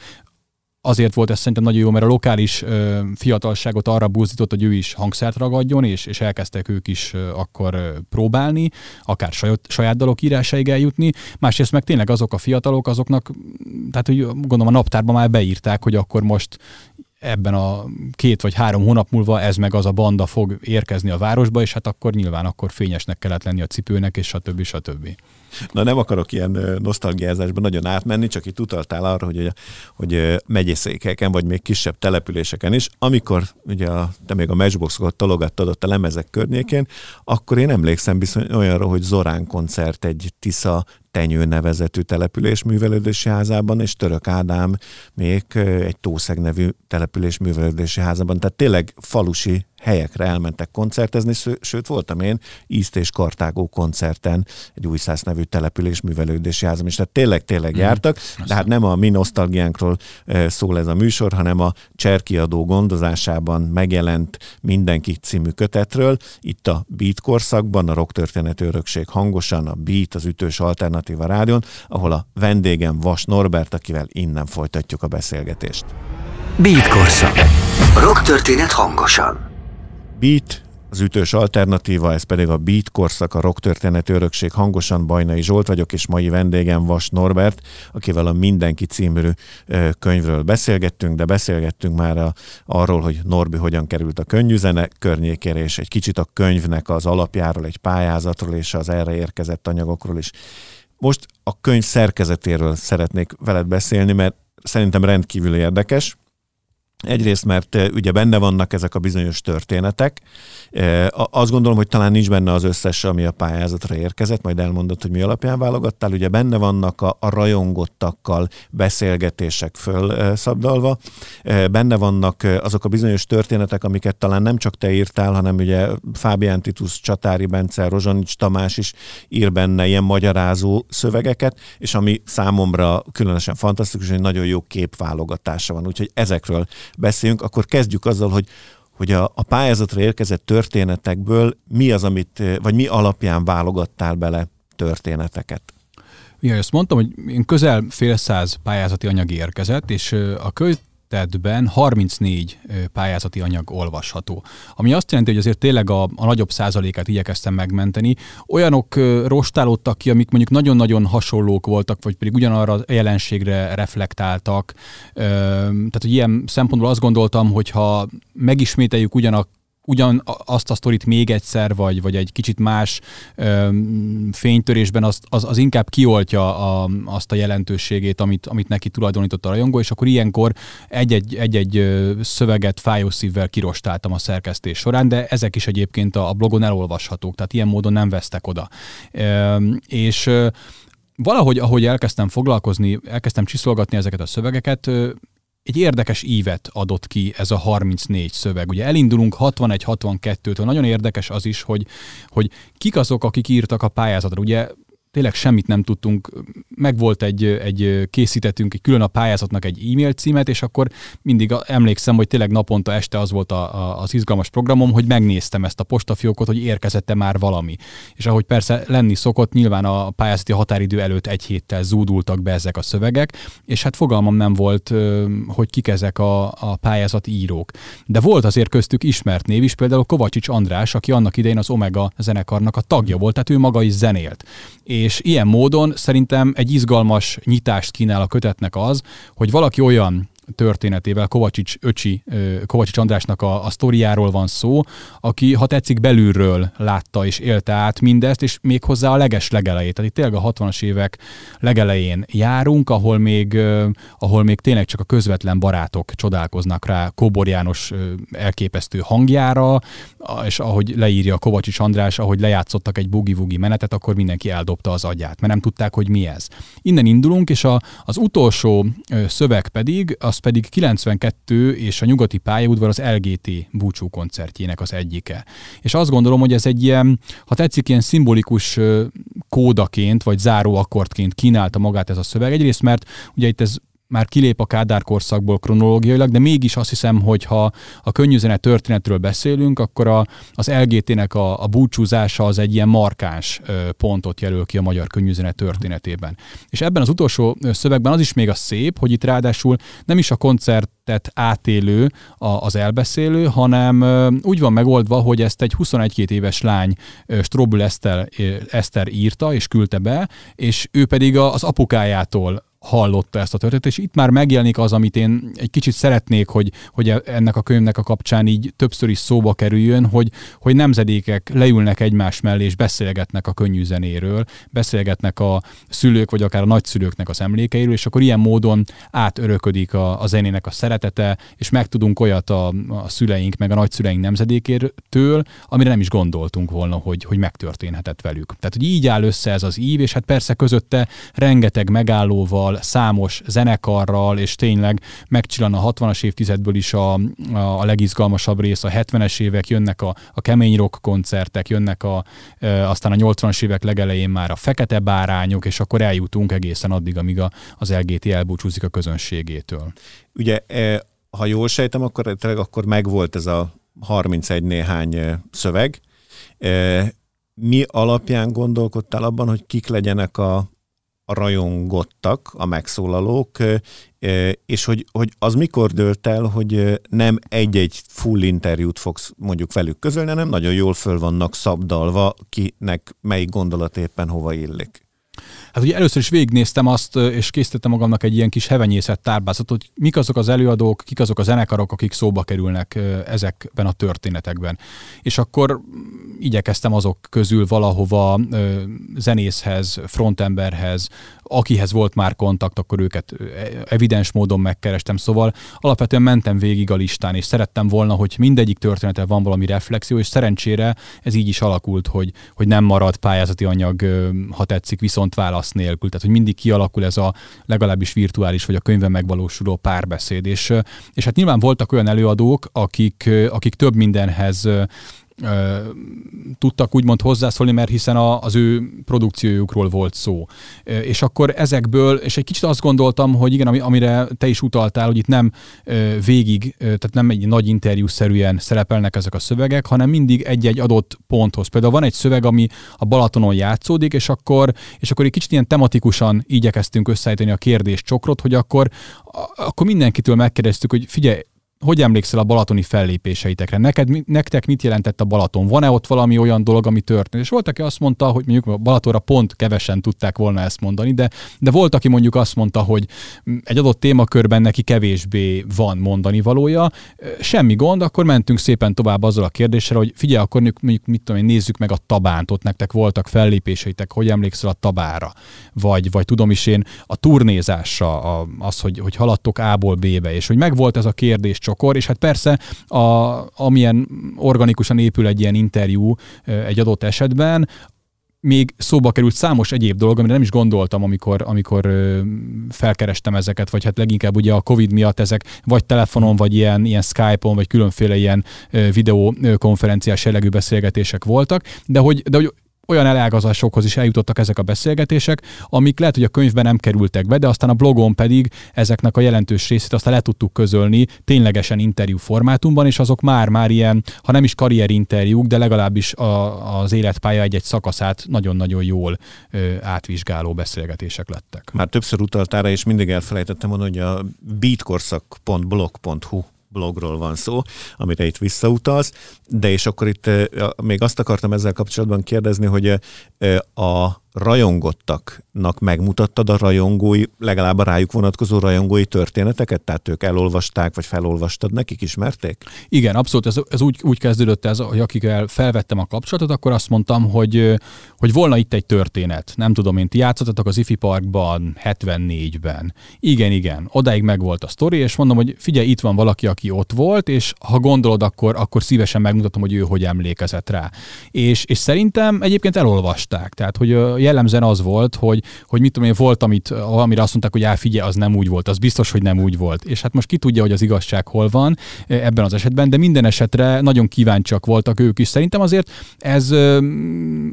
azért volt ez szerintem nagyon jó, mert a lokális ö, fiatalságot arra buzdított, hogy ő is hangszert ragadjon, és, és elkezdtek ők is ö, akkor ö, próbálni, akár saját, saját dalok írásáig eljutni. Másrészt meg tényleg azok a fiatalok, azoknak, tehát hogy gondolom a naptárban már beírták, hogy akkor most ebben a két vagy három hónap múlva ez meg az a banda fog érkezni a városba, és hát akkor nyilván akkor fényesnek kellett lenni a cipőnek, és stb. stb. Na nem akarok ilyen nosztalgiázásban nagyon átmenni, csak itt utaltál arra, hogy, hogy megyeszékhelyeken, vagy még kisebb településeken is, amikor ugye a, te még a matchboxokat tologattad ott a lemezek környékén, akkor én emlékszem bizony olyanra, hogy Zorán koncert egy Tisza Tenyő nevezetű település művelődési házában, és Török Ádám még egy Tószeg nevű település művelődési házában. Tehát tényleg falusi helyekre elmentek koncertezni, sőt voltam én Ízt és Kartágó koncerten, egy Újszász nevű település művelődési házam is. Tehát tényleg, tényleg mm. jártak, de hát nem a mi nosztalgiánkról szól ez a műsor, hanem a Cserkiadó gondozásában megjelent Mindenki című kötetről. Itt a Beat korszakban a rocktörténeti örökség hangosan, a Beat az ütős alternatíva rádión, ahol a vendégem Vas Norbert, akivel innen folytatjuk a beszélgetést. Beat korszak. A rocktörténet hangosan. Beat, az ütős alternatíva, ez pedig a Beat korszak, a rocktörténeti örökség hangosan. Bajnai Zsolt vagyok, és mai vendégem Vas Norbert, akivel a Mindenki című könyvről beszélgettünk, de beszélgettünk már a, arról, hogy Norbi hogyan került a könnyűzene környékére, és egy kicsit a könyvnek az alapjáról, egy pályázatról és az erre érkezett anyagokról is. Most a könyv szerkezetéről szeretnék veled beszélni, mert szerintem rendkívül érdekes. Egyrészt, mert ugye benne vannak ezek a bizonyos történetek. Azt gondolom, hogy talán nincs benne az összes, ami a pályázatra érkezett, majd elmondod, hogy mi alapján válogattál. Ugye benne vannak a, a rajongottakkal beszélgetések fölszabdalva. Benne vannak azok a bizonyos történetek, amiket talán nem csak te írtál, hanem ugye Fábián Titus, Csatári Bence, Rozsanics Tamás is ír benne ilyen magyarázó szövegeket, és ami számomra különösen fantasztikus, hogy nagyon jó képválogatása van. Úgyhogy ezekről beszéljünk, akkor kezdjük azzal, hogy, hogy a, a pályázatra érkezett történetekből mi az, amit, vagy mi alapján válogattál bele történeteket? Ja, azt mondtam, hogy közel fél száz pályázati anyag érkezett, és a kötetben harmincnégy pályázati anyag olvasható. Ami azt jelenti, hogy azért tényleg a, a nagyobb százalékát igyekeztem megmenteni. Olyanok rostálódtak ki, amik mondjuk nagyon-nagyon hasonlók voltak, vagy pedig ugyanarra a jelenségre reflektáltak. Tehát, hogy ilyen szempontból azt gondoltam, hogy ha megismételjük ugyanak, ugyan azt a sztorit még egyszer, vagy, vagy egy kicsit más öm, fénytörésben, azt, az, az inkább kioltja a, azt a jelentőségét, amit, amit neki tulajdonított a rajongó, és akkor ilyenkor egy-egy, egy-egy szöveget fájó szívvel kirostáltam a szerkesztés során, de ezek is egyébként a blogon elolvashatók, tehát ilyen módon nem vesztek oda. Öm, és valahogy, ahogy elkezdtem foglalkozni, elkezdtem csiszolgatni ezeket a szövegeket, egy érdekes ívet adott ki ez a harmincnégy szöveg. Ugye elindulunk hatvanegy-hatvankettőtől. Nagyon érdekes az is, hogy, hogy kik azok, akik írtak a pályázatra. Ugye tényleg semmit nem tudtunk. Megvolt egy, egy készítettünk egy külön a pályázatnak egy e-mail címet, és akkor mindig emlékszem, hogy tényleg naponta este az volt a, a, az izgalmas programom, hogy megnéztem ezt a postafiókot, hogy érkezette már valami. És ahogy persze lenni szokott, nyilván a pályázati határidő előtt egy héttel zúdultak be ezek a szövegek, és hát fogalmam nem volt, hogy kik ezek a, a pályázati írók. De volt azért köztük ismert név is, például Kovacsics András, aki annak idején az Omega zenekarnak a tagja volt, tehát ő maga is zenélt. És ilyen módon szerintem egy izgalmas nyitást kínál a kötetnek az, hogy valaki olyan történetével, Kovacsics öcsi, Kovacsics Andrásnak a, a sztoriáról van szó, aki, ha tetszik, belülről látta és élte át mindezt, és méghozzá a leges legelejét. Tehát itt tényleg a hatvanas évek legelején járunk, ahol még, ahol még tényleg csak a közvetlen barátok csodálkoznak rá Kóbor János elképesztő hangjára, és ahogy leírja Kovacsics András, ahogy lejátszottak egy bugi-vugi menetet, akkor mindenki eldobta az agyát, mert nem tudták, hogy mi ez. Innen indulunk, és a, az utolsó szöveg pedig, az pedig kilencvenkettő és a Nyugati pályaudvar az el gé té búcsú koncertjének az egyike. És azt gondolom, hogy ez egy ilyen, ha tetszik, ilyen szimbolikus kódaként, vagy záró akkordként kínálta magát ez a szöveg. Egyrészt, mert ugye itt ez már kilép a Kádár korszakból kronológiailag, de mégis azt hiszem, hogy ha a könnyű zene történetről beszélünk, akkor a, az el gé té-nek a, a búcsúzása az egy ilyen markáns pontot jelöl ki a magyar könnyű zene történetében. És ebben az utolsó szövegben az is még a szép, hogy itt ráadásul nem is a koncertet átélő a, az elbeszélő, hanem úgy van megoldva, hogy ezt egy huszonegy-két éves lány Strobl Eszter, Eszter írta és küldte be, és ő pedig az apukájától hallotta ezt a történetet, és itt már megjelenik az, amit én egy kicsit szeretnék, hogy, hogy ennek a könyvnek a kapcsán így többször is szóba kerüljön, hogy, hogy nemzedékek leülnek egymás mellé, és beszélgetnek a könnyű zenéről, beszélgetnek a szülők, vagy akár a nagyszülőknek az emlékeiről, és akkor ilyen módon átöröködik a, a zenének a szeretete, és megtudunk olyat a, a szüleink, meg a nagyszüleink nemzedékétől, amire nem is gondoltunk volna, hogy, hogy megtörténhetett velük. Tehát, hogy így áll össze ez az ív, és hát persze közötte rengeteg megállóval, számos zenekarral, és tényleg megcsillan a hatvanas évtizedből is a, a legizgalmasabb rész, a hetvenes évek, jönnek a, a kemény rock koncertek, jönnek a, e, aztán a nyolcvanas évek legelején már a Fekete Bárányok, és akkor eljutunk egészen addig, amíg a, az el gé té elbúcsúzik a közönségétől. Ugye, ha jól sejtem, akkor tényleg akkor megvolt ez a harmincegy néhány szöveg. Mi alapján gondolkodtál abban, hogy kik legyenek a a rajongottak, a megszólalók, és hogy, hogy az mikor dőlt el, hogy nem egy-egy full interjút fogsz mondjuk velük közölni, hanem nagyon jól föl vannak szabdalva, kinek melyik gondolat éppen hova illik. Hát ugye először is végignéztem azt, és készítettem magamnak egy ilyen kis hevenyészet tárbázatot, hogy mik azok az előadók, kik azok a zenekarok, akik szóba kerülnek ezekben a történetekben. És akkor igyekeztem azok közül valahova zenészhez, frontemberhez, akihez volt már kontakt, akkor őket evidens módon megkerestem. Szóval alapvetően mentem végig a listán, és szerettem volna, hogy mindegyik történeten van valami reflexió, és szerencsére ez így is alakult, hogy, hogy nem marad pályázati anyag, ha tetszik, viszont válasz nélkül. Tehát, hogy mindig kialakul ez a legalábbis virtuális, vagy a könyvben megvalósuló párbeszéd. És, és hát nyilván voltak olyan előadók, akik, akik több mindenhez tudtak úgymond hozzászólni, mert hiszen a, az ő produkciójukról volt szó. És akkor ezekből, és egy kicsit azt gondoltam, hogy igen, amire te is utaltál, hogy itt nem végig, tehát nem egy nagy interjúszerűen szerepelnek ezek a szövegek, hanem mindig egy-egy adott ponthoz. Például van egy szöveg, ami a Balatonon játszódik, és akkor, és akkor egy kicsit ilyen tematikusan igyekeztünk összeállítani a kérdéscsokrot, hogy akkor, akkor mindenkitől megkérdeztük, hogy figyelj, hogy emlékszel a balatoni fellépéseitekre? Neked, nektek mit jelentett a Balaton? Van-e ott valami olyan dolog, ami történt? És volt, aki azt mondta, hogy mondjuk a Balatonra pont kevesen tudták volna ezt mondani, de, de volt, aki mondjuk azt mondta, hogy egy adott témakörben neki kevésbé van mondani valója. Semmi gond, akkor mentünk szépen tovább azzal a kérdéssel, hogy figyelj, akkor mondjuk mit tudom én, nézzük meg a Tabánt, ott nektek voltak fellépéseitek, hogy emlékszel a Tabára? Vagy, vagy tudom is én, a turnézásra, a, az, hogy, hogy haladtok A-ból B-be, és hogy megvolt ez a kérdés akkor, és hát persze, a, amilyen organikusan épül egy ilyen interjú egy adott esetben, még szóba került számos egyéb dolog, amire nem is gondoltam, amikor, amikor felkerestem ezeket, vagy hát leginkább ugye a Covid miatt ezek vagy telefonon, vagy ilyen, ilyen Skype-on, vagy különféle ilyen videókonferenciás jellegű beszélgetések voltak, de hogy, de hogy olyan elágazásokhoz is eljutottak ezek a beszélgetések, amik lehet, hogy a könyvben nem kerültek be, de aztán a blogon pedig ezeknek a jelentős részét aztán le tudtuk közölni ténylegesen interjú formátumban, és azok már-már ilyen, ha nem is karrierinterjúk, de legalábbis a, az életpálya egy-egy szakaszát nagyon-nagyon jól ö, átvizsgáló beszélgetések lettek. Már többször utaltára, és mindig elfelejtettem mondani, hogy a beatkorszak pont blog pont hu blogról van szó, amire itt visszautalsz, de és akkor itt még azt akartam ezzel kapcsolatban kérdezni, hogy a rajongottaknak megmutattad a rajongói, legalább a rájuk vonatkozó rajongói történeteket, tehát ők elolvasták, vagy felolvastad, nekik ismerték? Igen, abszolút, ez, ez úgy, úgy kezdődött ez, hogy akikkel felvettem a kapcsolatot, akkor azt mondtam, hogy, hogy volna itt egy történet, nem tudom én, ti játszottatok az Ifi Parkban hetvennégyben. Igen, igen, odáig megvolt a sztori, és mondom, hogy figyelj, itt van valaki, aki ott volt, és ha gondolod, akkor, akkor szívesen megmutatom, hogy ő hogy emlékezett rá. És, és szerintem egyébként elolvasták, tehát hogy jellemzően az volt, hogy, hogy mit tudom én, volt, amit, amire azt mondták, hogy á, figyelj, az nem úgy volt, az biztos, hogy nem úgy volt. És hát most ki tudja, hogy az igazság hol van ebben az esetben, de minden esetre nagyon kíváncsiak voltak ők is. Szerintem azért ez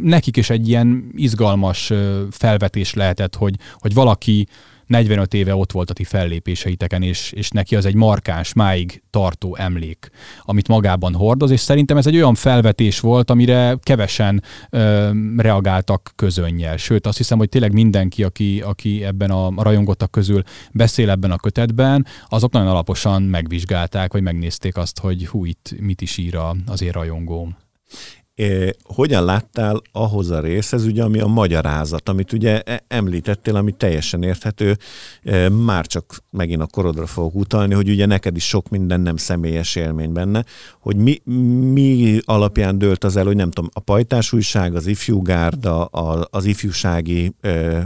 nekik is egy ilyen izgalmas felvetés lehetett, hogy, hogy valaki negyvenöt éve ott volt a ti fellépéseiteken, és, és neki az egy markáns, máig tartó emlék, amit magában hordoz, és szerintem ez egy olyan felvetés volt, amire kevesen ö, reagáltak közönnyel. Sőt, azt hiszem, hogy tényleg mindenki, aki, aki ebben a rajongottak közül beszél ebben a kötetben, azok nagyon alaposan megvizsgálták, vagy megnézték azt, hogy hú, itt mit is ír az én rajongóm. É, hogyan láttál ahhoz a részhez, ugye, ami a magyarázat, amit ugye említettél, ami teljesen érthető, már csak megint a korodra fogok utalni, hogy ugye neked is sok minden nem személyes élmény benne, hogy mi, mi alapján dőlt az el, hogy nem tudom, a Pajtás újság, az Ifjúgárda, a, az ifjúsági ö,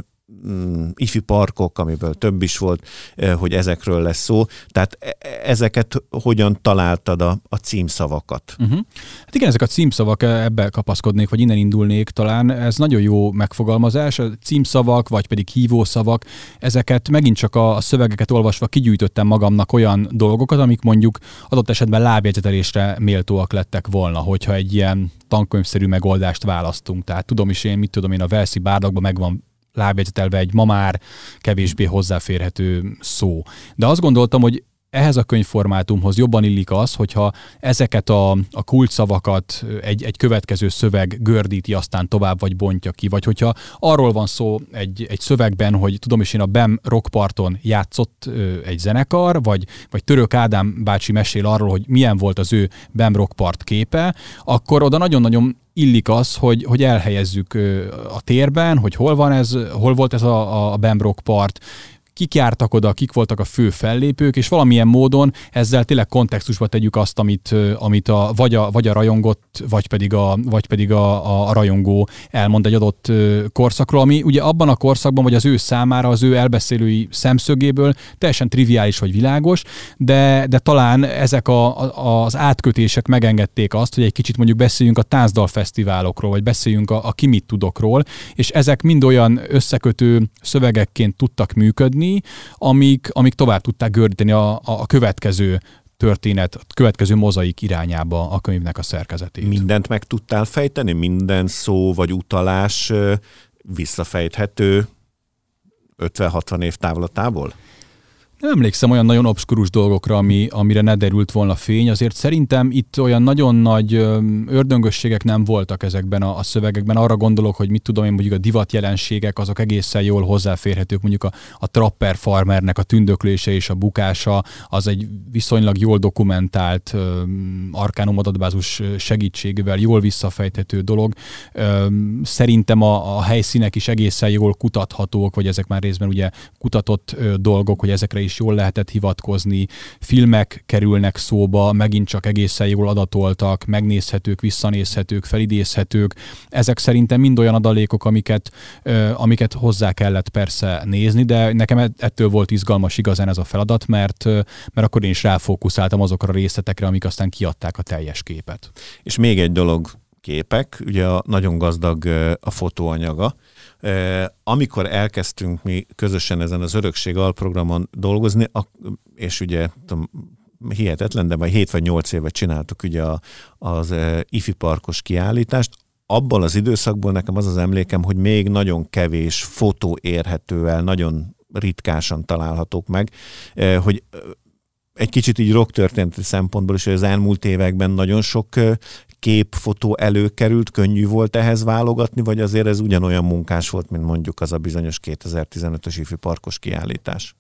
ifi parkok, amiből több is volt, hogy ezekről lesz szó. Tehát ezeket hogyan találtad a, a címszavakat? Uh-huh. Hát igen, ezek a címszavak, ebben kapaszkodnék, vagy innen indulnék talán. Ez nagyon jó megfogalmazás. A címszavak, vagy pedig hívószavak, ezeket megint csak a szövegeket olvasva kigyűjtöttem magamnak olyan dolgokat, amik mondjuk adott esetben lábjegyzetelésre méltóak lettek volna, hogyha egy ilyen tankönyvszerű megoldást választunk. Tehát tudom is én, mit tudom én, a Velszi bárdakban megvan lábjegyzetelve egy ma már kevésbé hozzáférhető szó. De azt gondoltam, hogy ehhez a könyvformátumhoz jobban illik az, hogyha ezeket a, a kulcsszavakat egy, egy következő szöveg gördíti, aztán tovább vagy bontja ki, vagy hogyha arról van szó egy, egy szövegben, hogy tudom is én, a Bem rakparton játszott ö, egy zenekar, vagy, vagy Török Ádám bácsi mesél arról, hogy milyen volt az ő Bem rakpart képe, akkor oda nagyon-nagyon illik az, hogy, hogy elhelyezzük a térben, hogy hol van ez, hol volt ez a, a Bem rakpart, kik jártak oda, kik voltak a fő fellépők, és valamilyen módon ezzel tényleg kontextusba tegyük azt, amit, amit a, vagy, a, vagy a rajongott, vagy pedig, a, vagy pedig a, a rajongó elmond egy adott korszakról, ami ugye abban a korszakban, vagy az ő számára, az ő elbeszélői szemszögéből teljesen triviális vagy világos, de, de talán ezek a, a, az átkötések megengedték azt, hogy egy kicsit mondjuk beszéljünk a táncdalfesztiválokról, vagy beszéljünk a, a ki mit tudokról, és ezek mind olyan összekötő szövegekként tudtak működni, Amik, amik tovább tudták gördíteni a, a következő történet, a következő mozaik irányába a könyvnek a szerkezetét. Mindent meg tudtál fejteni? Minden szó vagy utalás visszafejthető ötven-hatvan év távlatából? Nem emlékszem olyan nagyon obskurus dolgokra, ami, amire ne derült volna fény. Azért szerintem itt olyan nagyon nagy ördöngösségek nem voltak ezekben a, a szövegekben. Arra gondolok, hogy mit tudom én, mondjuk a divatjelenségek, azok egészen jól hozzáférhetők. Mondjuk a, a trapper farmernek a tündöklése és a bukása, az egy viszonylag jól dokumentált öm, arkánum adatbázis segítségével jól visszafejthető dolog. Öm, szerintem a, a helyszínek is egészen jól kutathatók, vagy ezek már részben ugye kutatott ö, dolgok, hogy ezekre is jól lehetett hivatkozni, filmek kerülnek szóba, megint csak egészen jól adatoltak, megnézhetők, visszanézhetők, felidézhetők. Ezek szerintem mind olyan adalékok, amiket, amiket hozzá kellett persze nézni, de nekem ettől volt izgalmas igazán ez a feladat, mert, mert akkor én is ráfókuszáltam azokra a részletekre, amik aztán kiadták a teljes képet. És még egy dolog, képek, ugye a, nagyon gazdag a fotóanyaga. Amikor elkezdtünk mi közösen ezen az Örökség alprogramon dolgozni, és ugye tudom, hihetetlen, de majd hét vagy nyolc éve csináltuk ugye az ifi parkos kiállítást, abból az időszakból nekem az az emlékem, hogy még nagyon kevés fotó érhető el, nagyon ritkásan találhatók meg, hogy egy kicsit így rocktörténeti szempontból is, hogy az elmúlt években nagyon sok képfotó előkerült, könnyű volt ehhez válogatni, vagy azért ez ugyanolyan munkás volt, mint mondjuk az a bizonyos kétezer-tizenötös ifi parkos kiállítás?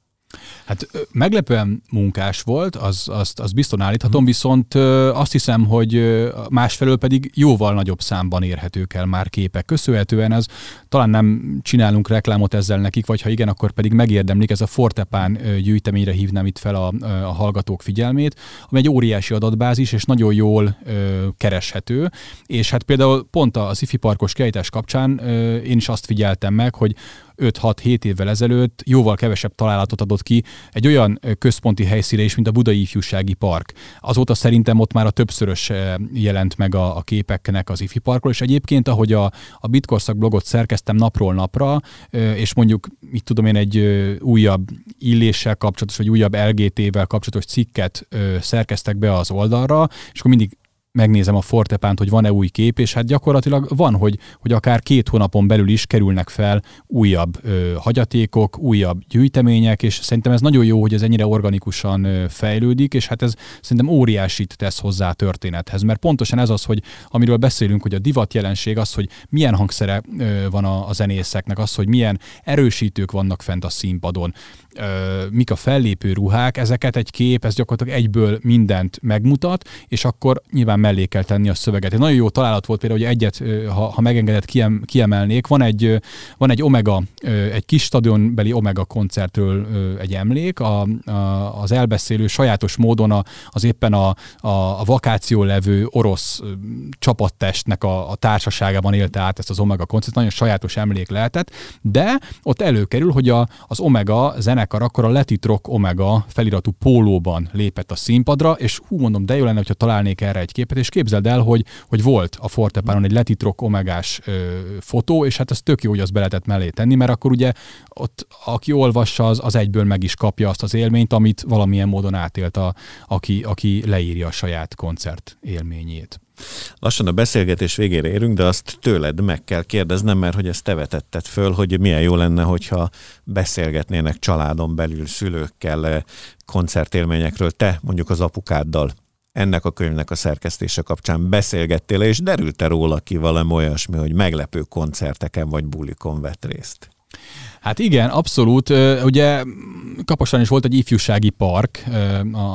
Hát meglepően munkás volt, az, azt, azt biztosan állíthatom, hmm. viszont azt hiszem, hogy másfelől pedig jóval nagyobb számban érhetők el már képek. Köszönhetően az, talán nem csinálunk reklámot ezzel nekik, vagy ha igen, akkor pedig megérdemlik, ez a Fortepán gyűjteményre hívnám itt fel a, a hallgatók figyelmét, ami egy óriási adatbázis, és nagyon jól ö, kereshető, és hát például pont az ifi parkos kiállítás kapcsán ö, én is azt figyeltem meg, hogy öt-hat-hét évvel ezelőtt jóval kevesebb találatot adott ki egy olyan központi helyszíre is, mint a Budai Ifjúsági Park. Azóta szerintem ott már a többszörös jelent meg a, a képeknek az ifi parkról, és egyébként, ahogy a, a Beatkorszak blogot szerkeztem napról napra, és mondjuk, mit tudom én, egy újabb Illéssel kapcsolatos, vagy újabb el gé té-vel kapcsolatos cikket szerkeztek be az oldalra, és akkor mindig megnézem a Fortepánt, hogy van-e új kép, és hát gyakorlatilag van, hogy, hogy akár két hónapon belül is kerülnek fel újabb ö, hagyatékok, újabb gyűjtemények, és szerintem ez nagyon jó, hogy ez ennyire organikusan ö, fejlődik, és hát ez szerintem óriásit tesz hozzá a történethez, mert pontosan ez az, hogy amiről beszélünk, hogy a divat jelenség az, hogy milyen hangszere ö, van a, a zenészeknek, az, hogy milyen erősítők vannak fent a színpadon, ö, mik a fellépő ruhák, ezeket egy kép, ez gyakorlatilag egyből mindent megmutat, és akkor nyilván mellé kell tenni a szöveget. Egy nagyon jó találat volt például, hogy egyet, ha, ha megengedett, kiemelnék. Van egy, van egy Omega, egy kis stadionbeli Omega koncertről egy emlék. A, a, az elbeszélő sajátos módon a, az éppen a, a, a vakáció levő orosz csapattestnek a, a társaságában élte át ezt az Omega koncert. Nagyon sajátos emlék lehetett, de ott előkerül, hogy a, az Omega zenekar akkor a Let It Rock Omega feliratú pólóban lépett a színpadra, és hú, mondom, de jó lenne, hogyha találnék erre egy képet, és képzeld el, hogy, hogy volt a Fortepánon egy Let It Rock Omegás ö, fotó, és hát ez tök jó, hogy azt be lehetett mellé tenni, mert akkor ugye ott, aki olvassa, az, az egyből meg is kapja azt az élményt, amit valamilyen módon átélt, a, aki, aki leírja a saját koncert élményét. Lassan a beszélgetés végére érünk, de azt tőled meg kell kérdeznem, mert hogy ezt te vetetted föl, hogy milyen jó lenne, hogyha beszélgetnének családon belül szülőkkel koncertélményekről, te mondjuk az apukáddal. Ennek a könyvnek a szerkesztése kapcsán beszélgettél, és derült-e róla ki valami olyasmi, hogy meglepő koncerteken vagy bulikon vett részt? Hát igen, abszolút. Ugye Kaposván is volt egy ifjúsági park,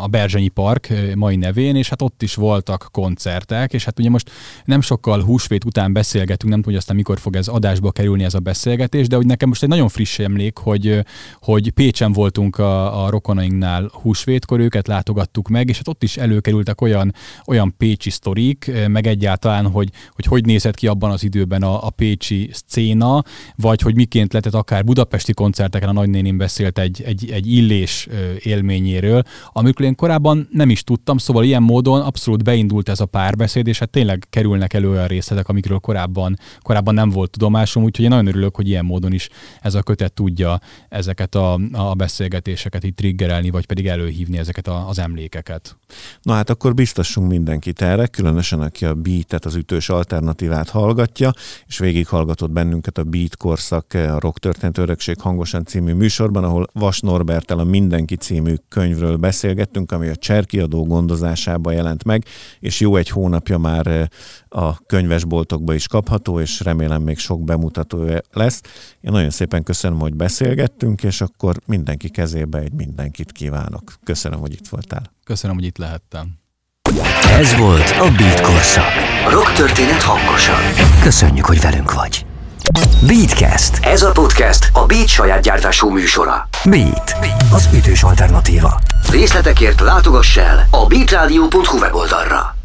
a Berzsenyi Park mai nevén, és hát ott is voltak koncertek, és hát ugye most nem sokkal húsvét után beszélgetünk, nem tudom, hogy aztán mikor fog ez adásba kerülni ez a beszélgetés, de hogy nekem most egy nagyon friss emlék, hogy, hogy Pécsen voltunk a, a rokonainknál húsvétkor, őket látogattuk meg, és hát ott is előkerültek olyan, olyan pécsi sztorik, meg egyáltalán, hogy, hogy hogy nézett ki abban az időben a, a pécsi szcéna, vagy hogy miként lehetett akár budapesti koncerteken, a nagynéném beszélt egy, egy, egy Illés élményéről, amikor én korábban nem is tudtam, szóval ilyen módon abszolút beindult ez a párbeszéd, és hát tényleg kerülnek elő olyan részletek, amikről korábban, korábban nem volt tudomásom, úgyhogy én nagyon örülök, hogy ilyen módon is ez a kötet tudja ezeket a, a beszélgetéseket így triggerelni, vagy pedig előhívni ezeket a, az emlékeket. Na hát akkor biztassunk mindenkit erre, különösen aki a Beatet, az ütős alternatívát hallgatja, és végighallgatott bennünket a Beat Korszak, a Rock Történet Örökség hangosan című műsorban, ahol Vas Norberttel a Mindenki című könyvről beszélgettünk, ami a Cserkiadó gondozásában jelent meg, és jó egy hónapja már a könyvesboltokba is kapható, és remélem még sok bemutató lesz. Én nagyon szépen köszönöm, hogy beszélgettünk, és akkor mindenki kezébe egy Mindenkit kívánok. Köszönöm, hogy itt voltál. Köszönöm, hogy itt lehettem. Ez volt a Beat Korszak. A rock történet hangosan. Köszönjük, hogy velünk vagy. Beatcast. Ez a podcast a Beat saját gyártású műsora. Beat, az ütős alternatíva. Részletekért látogass el a beat rádió pont hu weboldalra.